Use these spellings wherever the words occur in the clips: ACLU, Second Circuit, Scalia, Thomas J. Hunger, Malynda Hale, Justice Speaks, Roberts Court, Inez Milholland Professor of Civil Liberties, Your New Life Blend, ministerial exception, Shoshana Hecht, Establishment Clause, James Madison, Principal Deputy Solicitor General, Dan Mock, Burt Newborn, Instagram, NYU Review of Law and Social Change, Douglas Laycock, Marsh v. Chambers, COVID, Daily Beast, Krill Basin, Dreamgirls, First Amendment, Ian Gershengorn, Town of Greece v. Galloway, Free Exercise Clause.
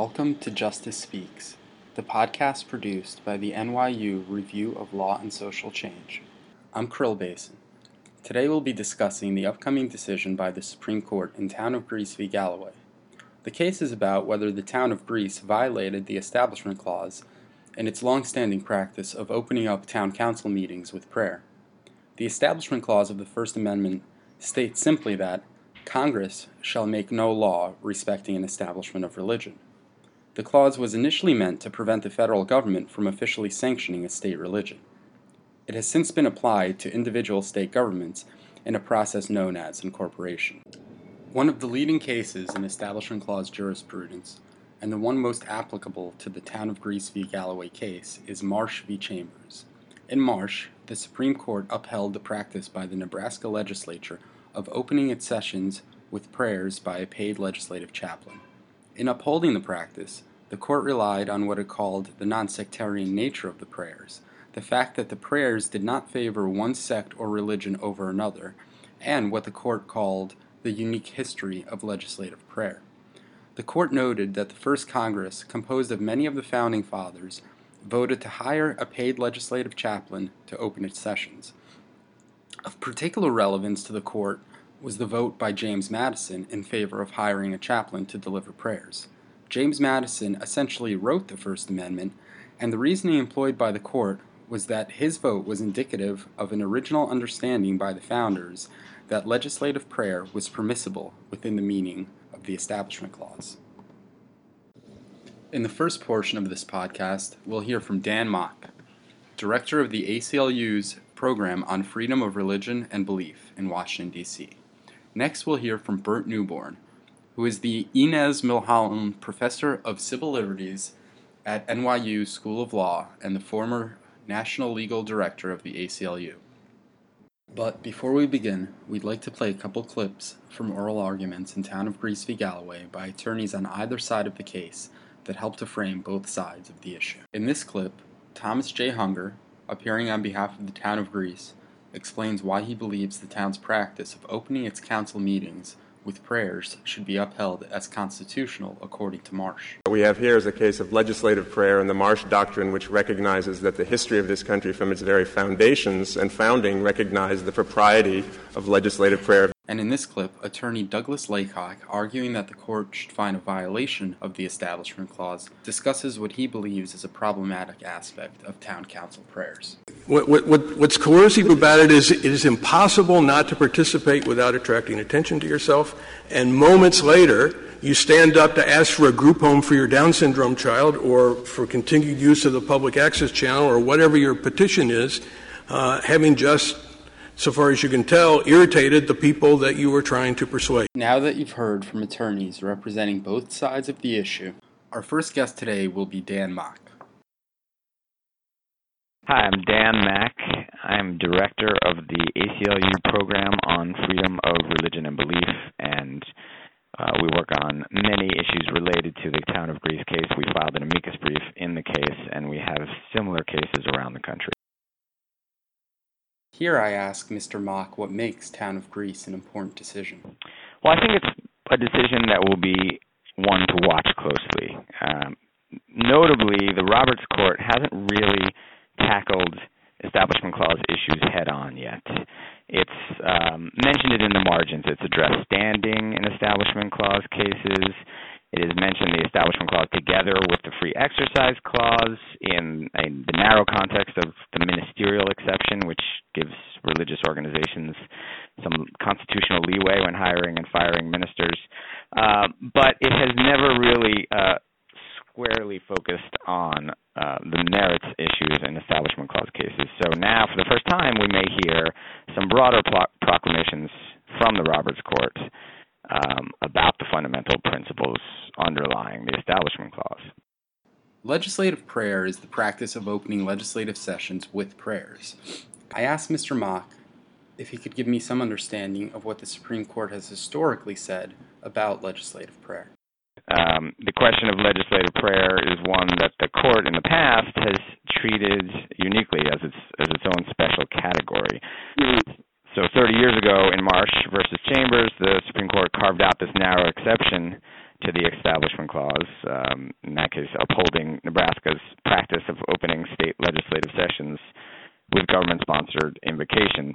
Welcome to Justice Speaks, the podcast produced by the NYU Review of Law and Social Change. I'm Krill Basin. Today we'll be discussing the upcoming decision by the Supreme Court in Town of Greece v. Galloway. The case is about whether the Town of Greece violated the Establishment Clause and its long-standing practice of opening up town council meetings with prayer. The Establishment Clause of the First Amendment states simply that Congress shall make no law respecting an establishment of religion. The clause was initially meant to prevent the federal government from officially sanctioning a state religion. It has since been applied to individual state governments in a process known as incorporation. One of the leading cases in Establishment Clause jurisprudence, and the one most applicable to the Town of Greece v. Galloway case, is Marsh v. Chambers. In Marsh, the Supreme Court upheld the practice by the Nebraska legislature of opening its sessions with prayers by a paid legislative chaplain. In upholding the practice, the court relied on what it called the nonsectarian nature of the prayers, the fact that the prayers did not favor one sect or religion over another, and what the court called the unique history of legislative prayer. The court noted that the first Congress, composed of many of the Founding Fathers, voted to hire a paid legislative chaplain to open its sessions. Of particular relevance to the court was the vote by James Madison in favor of hiring a chaplain to deliver prayers. James Madison essentially wrote the First Amendment, and the reasoning employed by the court was that his vote was indicative of an original understanding by the founders that legislative prayer was permissible within the meaning of the Establishment Clause. In the first portion of this podcast, we'll hear from Dan Mock, director of the ACLU's program on freedom of religion and belief in Washington, D.C. Next, we'll hear from Burt Newborn, who is the Inez Milholland Professor of Civil Liberties at NYU School of Law and the former National Legal Director of the ACLU. But before we begin, we'd like to play a couple clips from oral arguments in Town of Greece v. Galloway by attorneys on either side of the case that help to frame both sides of the issue. In this clip, Thomas J. Hunger, appearing on behalf of the Town of Greece, explains why he believes the town's practice of opening its council meetings with prayers should be upheld as constitutional according to Marsh. What we have here is a case of legislative prayer and the Marsh Doctrine, which recognizes that the history of this country from its very foundations and founding recognized the propriety of legislative prayer. And in this clip, attorney Douglas Laycock, arguing that the court should find a violation of the Establishment Clause, discusses what he believes is a problematic aspect of town council prayers. What's coercive about it is impossible not to participate without attracting attention to yourself, and moments later, you stand up to ask for a group home for your Down syndrome child or for continued use of the public access channel or whatever your petition is, having just, so far as you can tell, irritated the people that you were trying to persuade. Now that you've heard from attorneys representing both sides of the issue, our first guest today will be Dan Mock. Hi, I'm Dan Mock. I'm director of the ACLU program on freedom of religion and belief, and we work on many issues related to the Town of Greece case. We filed an amicus brief in the case, and we have similar cases around the country. Here I ask Mr. Mock what makes Town of Greece an important decision. Well, I think it's a decision that will be one to watch closely. Notably, the Roberts Court hasn't really tackled Establishment Clause issues head-on yet. It's mentioned it in the margins. It's addressed standing in Establishment Clause cases. It has mentioned the Establishment Clause together with the Free Exercise Clause in the narrow context of the ministerial exception, which gives religious organizations some constitutional leeway when hiring and firing ministers. But it has never really squarely focused on the merits issues in Establishment Clause cases. So now, for the first time, we may hear some broader proclamations from the Roberts Court about the fundamental principles underlying the Establishment Clause. Legislative prayer is the practice of opening legislative sessions with prayers. I asked Mr. Mock if he could give me some understanding of what the Supreme Court has historically said about legislative prayer. The question of legislative prayer is one that the court in the past has treated uniquely as its own special category. So 30 years ago in Marsh v. Chambers, the Supreme Court carved out this narrow exception to the Establishment Clause, in that case upholding Nebraska's practice of opening state legislative sessions with government-sponsored invocation.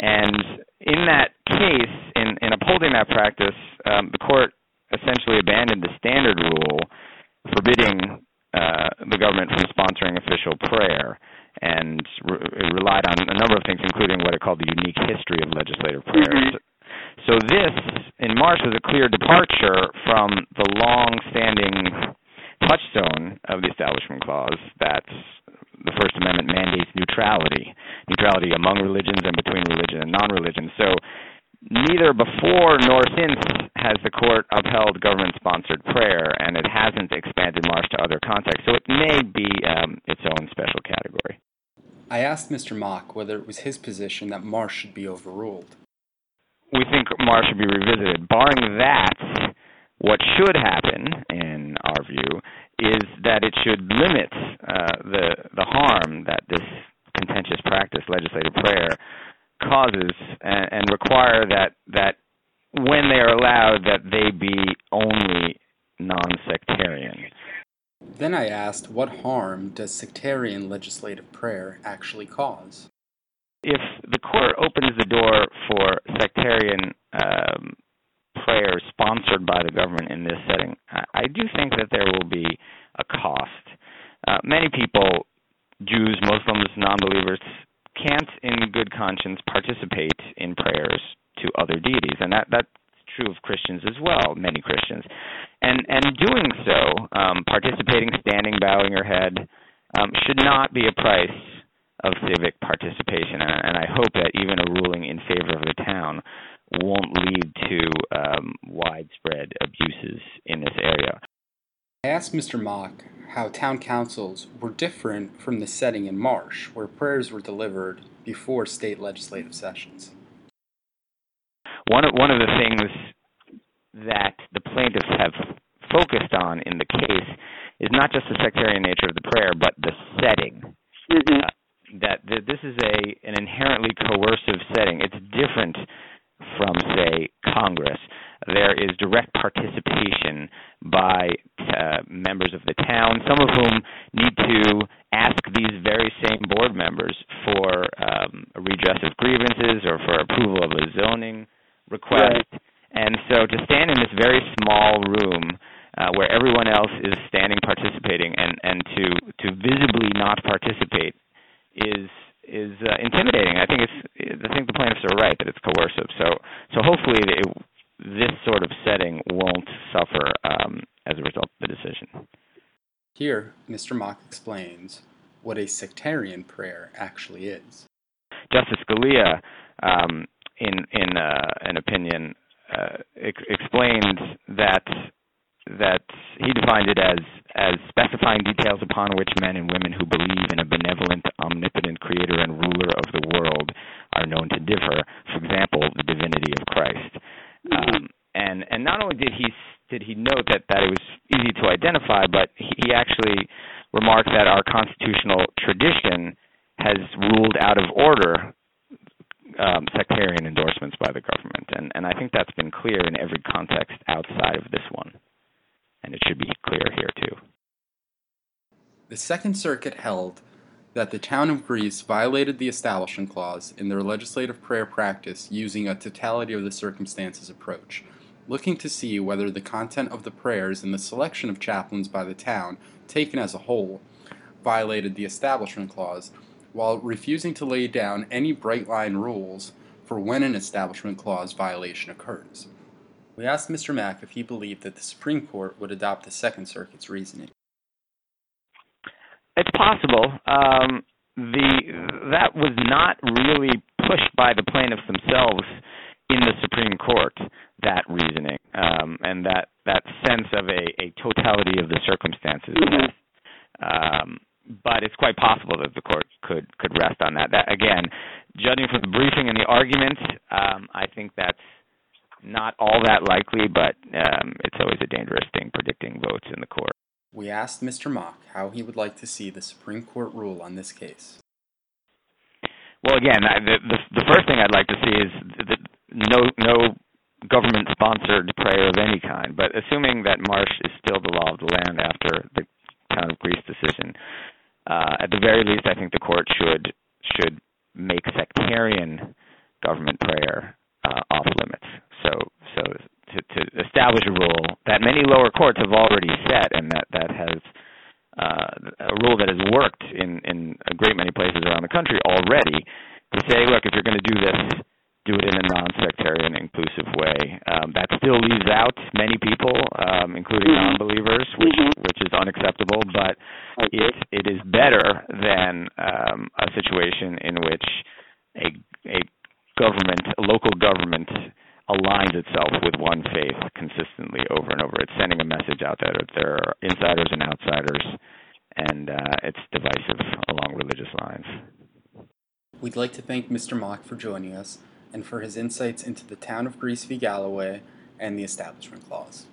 And in that case, in upholding that practice, the court essentially abandoned the standard rule forbidding the government from sponsoring official prayer, and it relied on a number of things, including what it called the unique history of legislative prayers. So this, in Marsh, was a clear departure from the long-standing touchstone of the Establishment Clause that the First Amendment mandates neutrality among religions and between religion and non-religion. So neither before nor since has the court upheld government-sponsored prayer, and it hasn't expanded Marsh to other contexts. So it may be its own special category. I asked Mr. Mock whether it was his position that Marsh should be overruled. We think Marsh should be revisited. Barring that, what should happen, in our view, is that it should limit the harm that this contentious practice, legislative prayer, causes, and require that when they are allowed, that they be only non-sectarian. Then I asked, what harm does sectarian legislative prayer actually cause? If the court opens the door for sectarian prayers sponsored by the government in this setting, I do think that there will be a cost. Many people, Jews, Muslims, non-believers, can't in good conscience participate in prayers to other deities, and that's true of Christians as well, many Christians. And doing so, participating, standing, bowing your head, should not be a price of civic participation, and I hope that even a ruling in favor of the town won't lead to widespread abuses in this area. I asked Mr. Mock how town councils were different from the setting in Marsh, where prayers were delivered before state legislative sessions. One of the things that the plaintiffs have focused on in the case is not just the sectarian nature of the prayer, but the setting. Mm-hmm. That this is an inherently coercive setting. It's different from, say, Congress. There is direct participation by members of the town, some of whom need to ask these very same board members for redress of grievances or for approval of a zoning request. Right. And so to stand in this very small room where everyone else is standing participating and to visibly not participate is intimidating. I think the plaintiffs are right that it's coercive. So hopefully this sort of setting won't suffer as a result of the decision. Here, Mr. Mock explains what a sectarian prayer actually is. Justice Scalia, in an opinion, explained that he defined it as specifying details upon which men and women who believe in a benevolent, omnipotent creator and ruler of the world are known to differ, for example, the divinity of Christ. And not only did he note that it was easy to identify, but he actually remarked that our constitutional tradition has ruled out of order sectarian endorsements by the government. And I think that's been clear in every context outside of this one. And it should be clear here, too. The Second Circuit held that the Town of Greece violated the Establishment Clause in their legislative prayer practice using a totality of the circumstances approach, looking to see whether the content of the prayers and the selection of chaplains by the town, taken as a whole, violated the Establishment Clause, while refusing to lay down any bright-line rules for when an Establishment Clause violation occurs. We asked Mr. Mack if he believed that the Supreme Court would adopt the Second Circuit's reasoning. It's possible. That was not really pushed by the plaintiffs themselves in the Supreme Court, that reasoning, and that sense of a totality of the circumstances. But it's quite possible that the court could rest on that. That, again, judging from the briefing and the arguments, I think that's not all that likely, but it's always a dangerous thing predicting votes in the court. We asked Mr. Mock how he would like to see the Supreme Court rule on this case. Well, again, the first thing I'd like to see is no government-sponsored prayer of any kind. But assuming that Marsh is still the law of the land after the Town of Greece decision, at the very least, I think the court should make sectarian government prayer off limits. So to establish a rule that many lower courts have already set, and that has a rule that has worked in a great many places around the country already, to say, look, if you're going to do this, do it in a non-sectarian, inclusive way. That still leaves out many people, including non-believers, which is unacceptable. But it is better than a situation in which a government, a local government, aligns itself with one faith consistently over and over. It's sending a message out that there are insiders and outsiders, and it's divisive along religious lines. We'd like to thank Mr. Mock for joining us and for his insights into the Town of Greece v. Galloway and the Establishment Clause.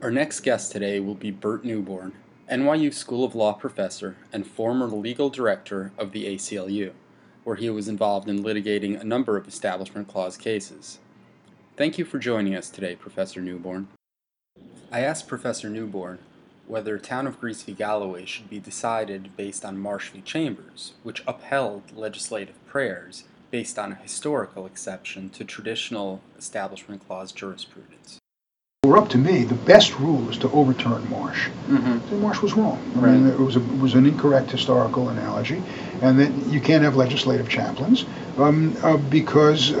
Our next guest today will be Burt Newborn, NYU School of Law professor and former legal director of the ACLU, where he was involved in litigating a number of Establishment Clause cases. Thank you for joining us today, Professor Newborn. I asked Professor Newborn whether Town of Greece v. Galloway should be decided based on Marsh v. Chambers, which upheld legislative prayers based on a historical exception to traditional Establishment Clause jurisprudence. Were up to me, the best rule is to overturn Marsh. Mm-hmm. Marsh was wrong. Right. I mean, it was an incorrect historical analogy, and that you can't have legislative chaplains because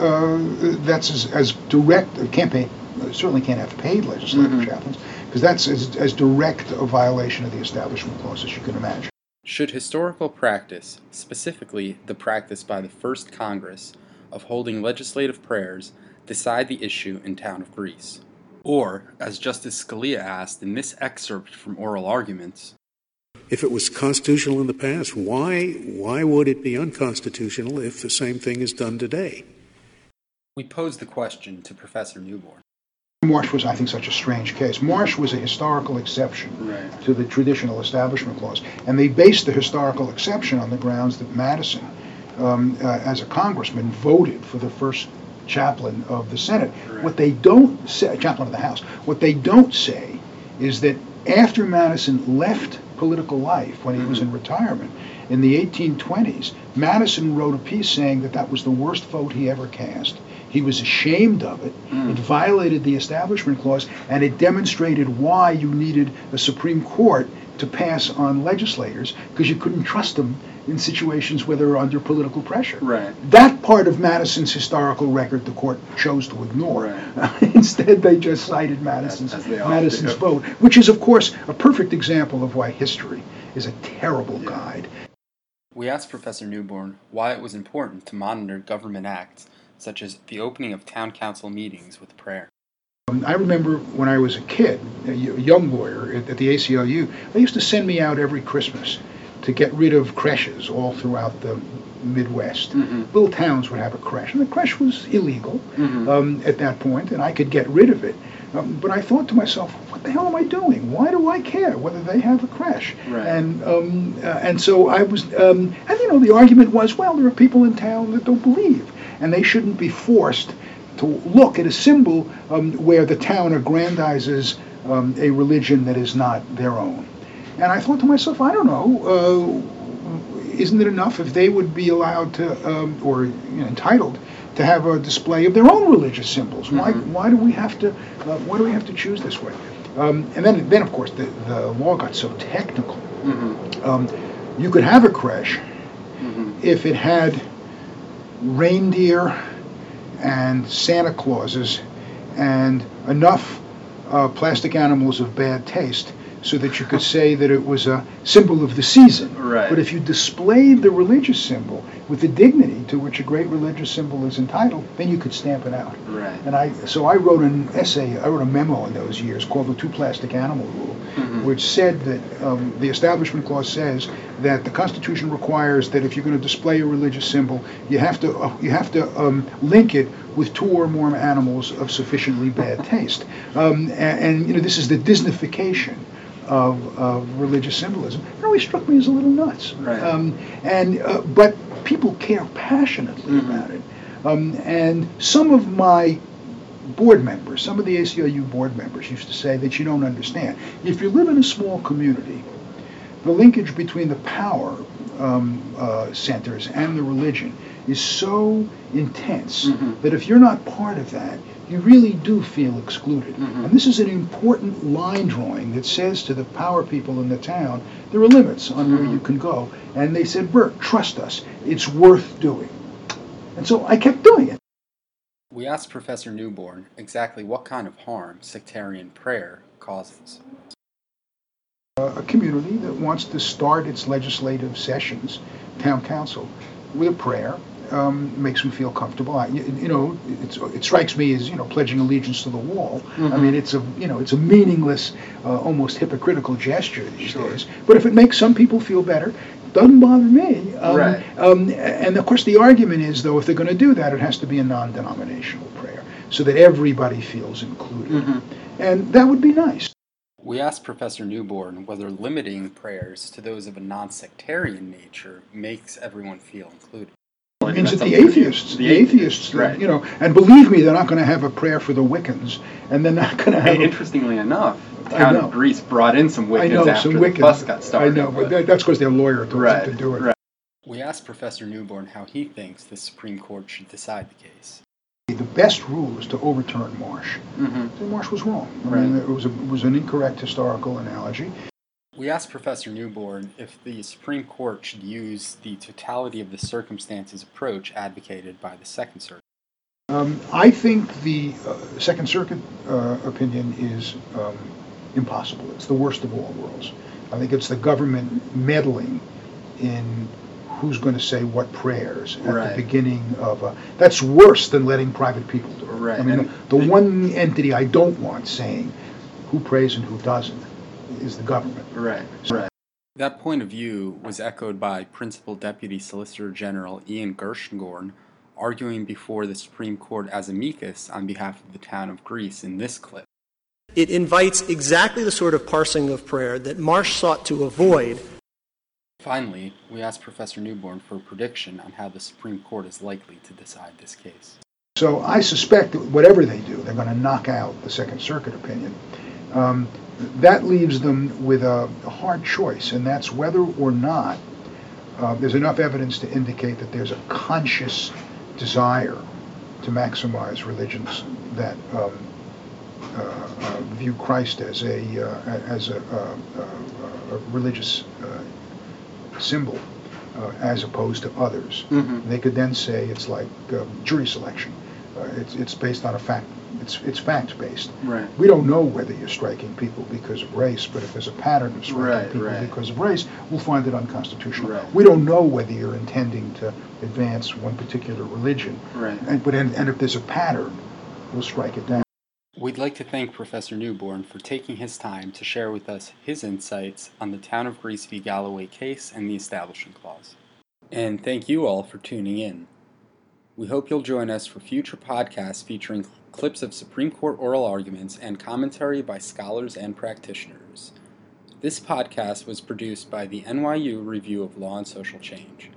that's as direct. Certainly can't have paid legislative chaplains because that's as direct a violation of the Establishment Clause as you can imagine. Should historical practice, specifically the practice by the First Congress of holding legislative prayers, decide the issue in Town of Greece? Or, as Justice Scalia asked in this excerpt from oral arguments, if it was constitutional in the past, why would it be unconstitutional if the same thing is done today? We posed the question to Professor Newborn. Marsh was, I think, such a strange case. Marsh was a historical exception to the traditional Establishment Clause, and they based the historical exception on the grounds that Madison, as a congressman, voted for the first chaplain of the Senate. What they don't say, chaplain of the House, what they don't say is that after Madison left political life, when he was in retirement, in the 1820s, Madison wrote a piece saying that was the worst vote he ever cast. He was ashamed of it. It violated the Establishment Clause, and it demonstrated why you needed a Supreme Court to pass on legislators, because you couldn't trust them in situations where they were under political pressure. Right. That part of Madison's historical record the court chose to ignore. Right. Instead, they just cited Madison's vote, which is, of course, a perfect example of why history is a terrible guide. We asked Professor Newborn why it was important to monitor government acts, such as the opening of town council meetings with prayer. I remember when I was a kid, a young lawyer at the ACLU, they used to send me out every Christmas to get rid of creches all throughout the Midwest. Little towns would have a creche, and the creche was illegal at that point, and I could get rid of it. But I thought to myself, what the hell am I doing? Why do I care whether they have a creche? Right. And so I was, and you know, the argument was, well, there are people in town that don't believe, and they shouldn't be forced to look at a symbol where the town aggrandizes a religion that is not their own. And I thought to myself, I don't know, isn't it enough if they would be allowed to, or entitled to have a display of their own religious symbols? Why do we have to choose this way? And then of course, the law got so technical. You could have a creche if it had reindeer and Santa Clauses and enough plastic animals of bad taste so that you could say that it was a symbol of the season. Right. But if you displayed the religious symbol with the dignity to which a great religious symbol is entitled, then you could stamp it out. Right. And I wrote an essay, I wrote a memo in those years called the Two Plastic Animal Rule, mm-hmm. which said that the Establishment Clause says that the Constitution requires that if you're going to display a religious symbol, you have to link it with two or more animals of sufficiently bad taste. And this is the Disneyfication of religious symbolism. It always struck me as a little nuts. Right. But people care passionately mm-hmm. about it. And some of my board members, some of the ACLU board members used to say that you don't understand. If you live in a small community, the linkage between the power centers and the religion is so intense mm-hmm. that if you're not part of that, you really do feel excluded. Mm-hmm. And this is an important line drawing that says to the power people in the town, there are limits on mm-hmm. where you can go. And they said, Burt, trust us, it's worth doing. And so I kept doing it. We asked Professor Newborn exactly what kind of harm sectarian prayer causes. A community that wants to start its legislative sessions, town council, with a prayer, makes them feel comfortable. It strikes me as pledging allegiance to the wall. Mm-hmm. I mean, it's a meaningless, almost hypocritical gesture these sure. days. But if it makes some people feel better, doesn't bother me. Right. And of course, the argument is though, if they're going to do that, it has to be a non-denominational prayer so that everybody feels included, mm-hmm. and that would be nice. We asked Professor Newborn whether limiting prayers to those of a non-sectarian nature makes everyone feel included. Means that the atheists, right. And believe me, they're not going to have a prayer for the Wiccans, and they're not going to have. Interestingly enough, the town of Greece brought in some Wiccans after the bus got started. I know, but that's because their lawyer told right, them to do it. Right. We asked Professor Newborn how he thinks the Supreme Court should decide the case. The best rule is to overturn Marsh. Mm-hmm. Marsh was wrong. Right. I mean, it was an incorrect historical analogy. We asked Professor Newborn if the Supreme Court should use the totality of the circumstances approach advocated by the Second Circuit. I think the Second Circuit opinion is impossible. It's the worst of all worlds. I think it's the government meddling in who's going to say what prayers at right. the beginning of a... That's worse than letting private people do it. Right. I mean, the one entity I don't want saying who prays and who doesn't is the government. Right. Right. That point of view was echoed by Principal Deputy Solicitor General Ian Gershengorn, arguing before the Supreme Court as amicus on behalf of the town of Greece in this clip. It invites exactly the sort of parsing of prayer that Marsh sought to avoid. Finally, we asked Professor Newborn for a prediction on how the Supreme Court is likely to decide this case. So I suspect that whatever they do, they're going to knock out the Second Circuit opinion. That leaves them with a hard choice, and that's whether or not there's enough evidence to indicate that there's a conscious desire to maximize religions that view Christ as a religious symbol, as opposed to others. Mm-hmm. They could then say it's like jury selection. It's based on a fact. It's fact-based. Right. We don't know whether you're striking people because of race, but if there's a pattern of striking people because of race, we'll find it unconstitutional. Right. We don't know whether you're intending to advance one particular religion, and if there's a pattern, we'll strike it down. We'd like to thank Professor Newborn for taking his time to share with us his insights on the Town of Greece v. Galloway case and the Establishment Clause. And thank you all for tuning in. We hope you'll join us for future podcasts featuring clips of Supreme Court oral arguments and commentary by scholars and practitioners. This podcast was produced by the NYU Review of Law and Social Change.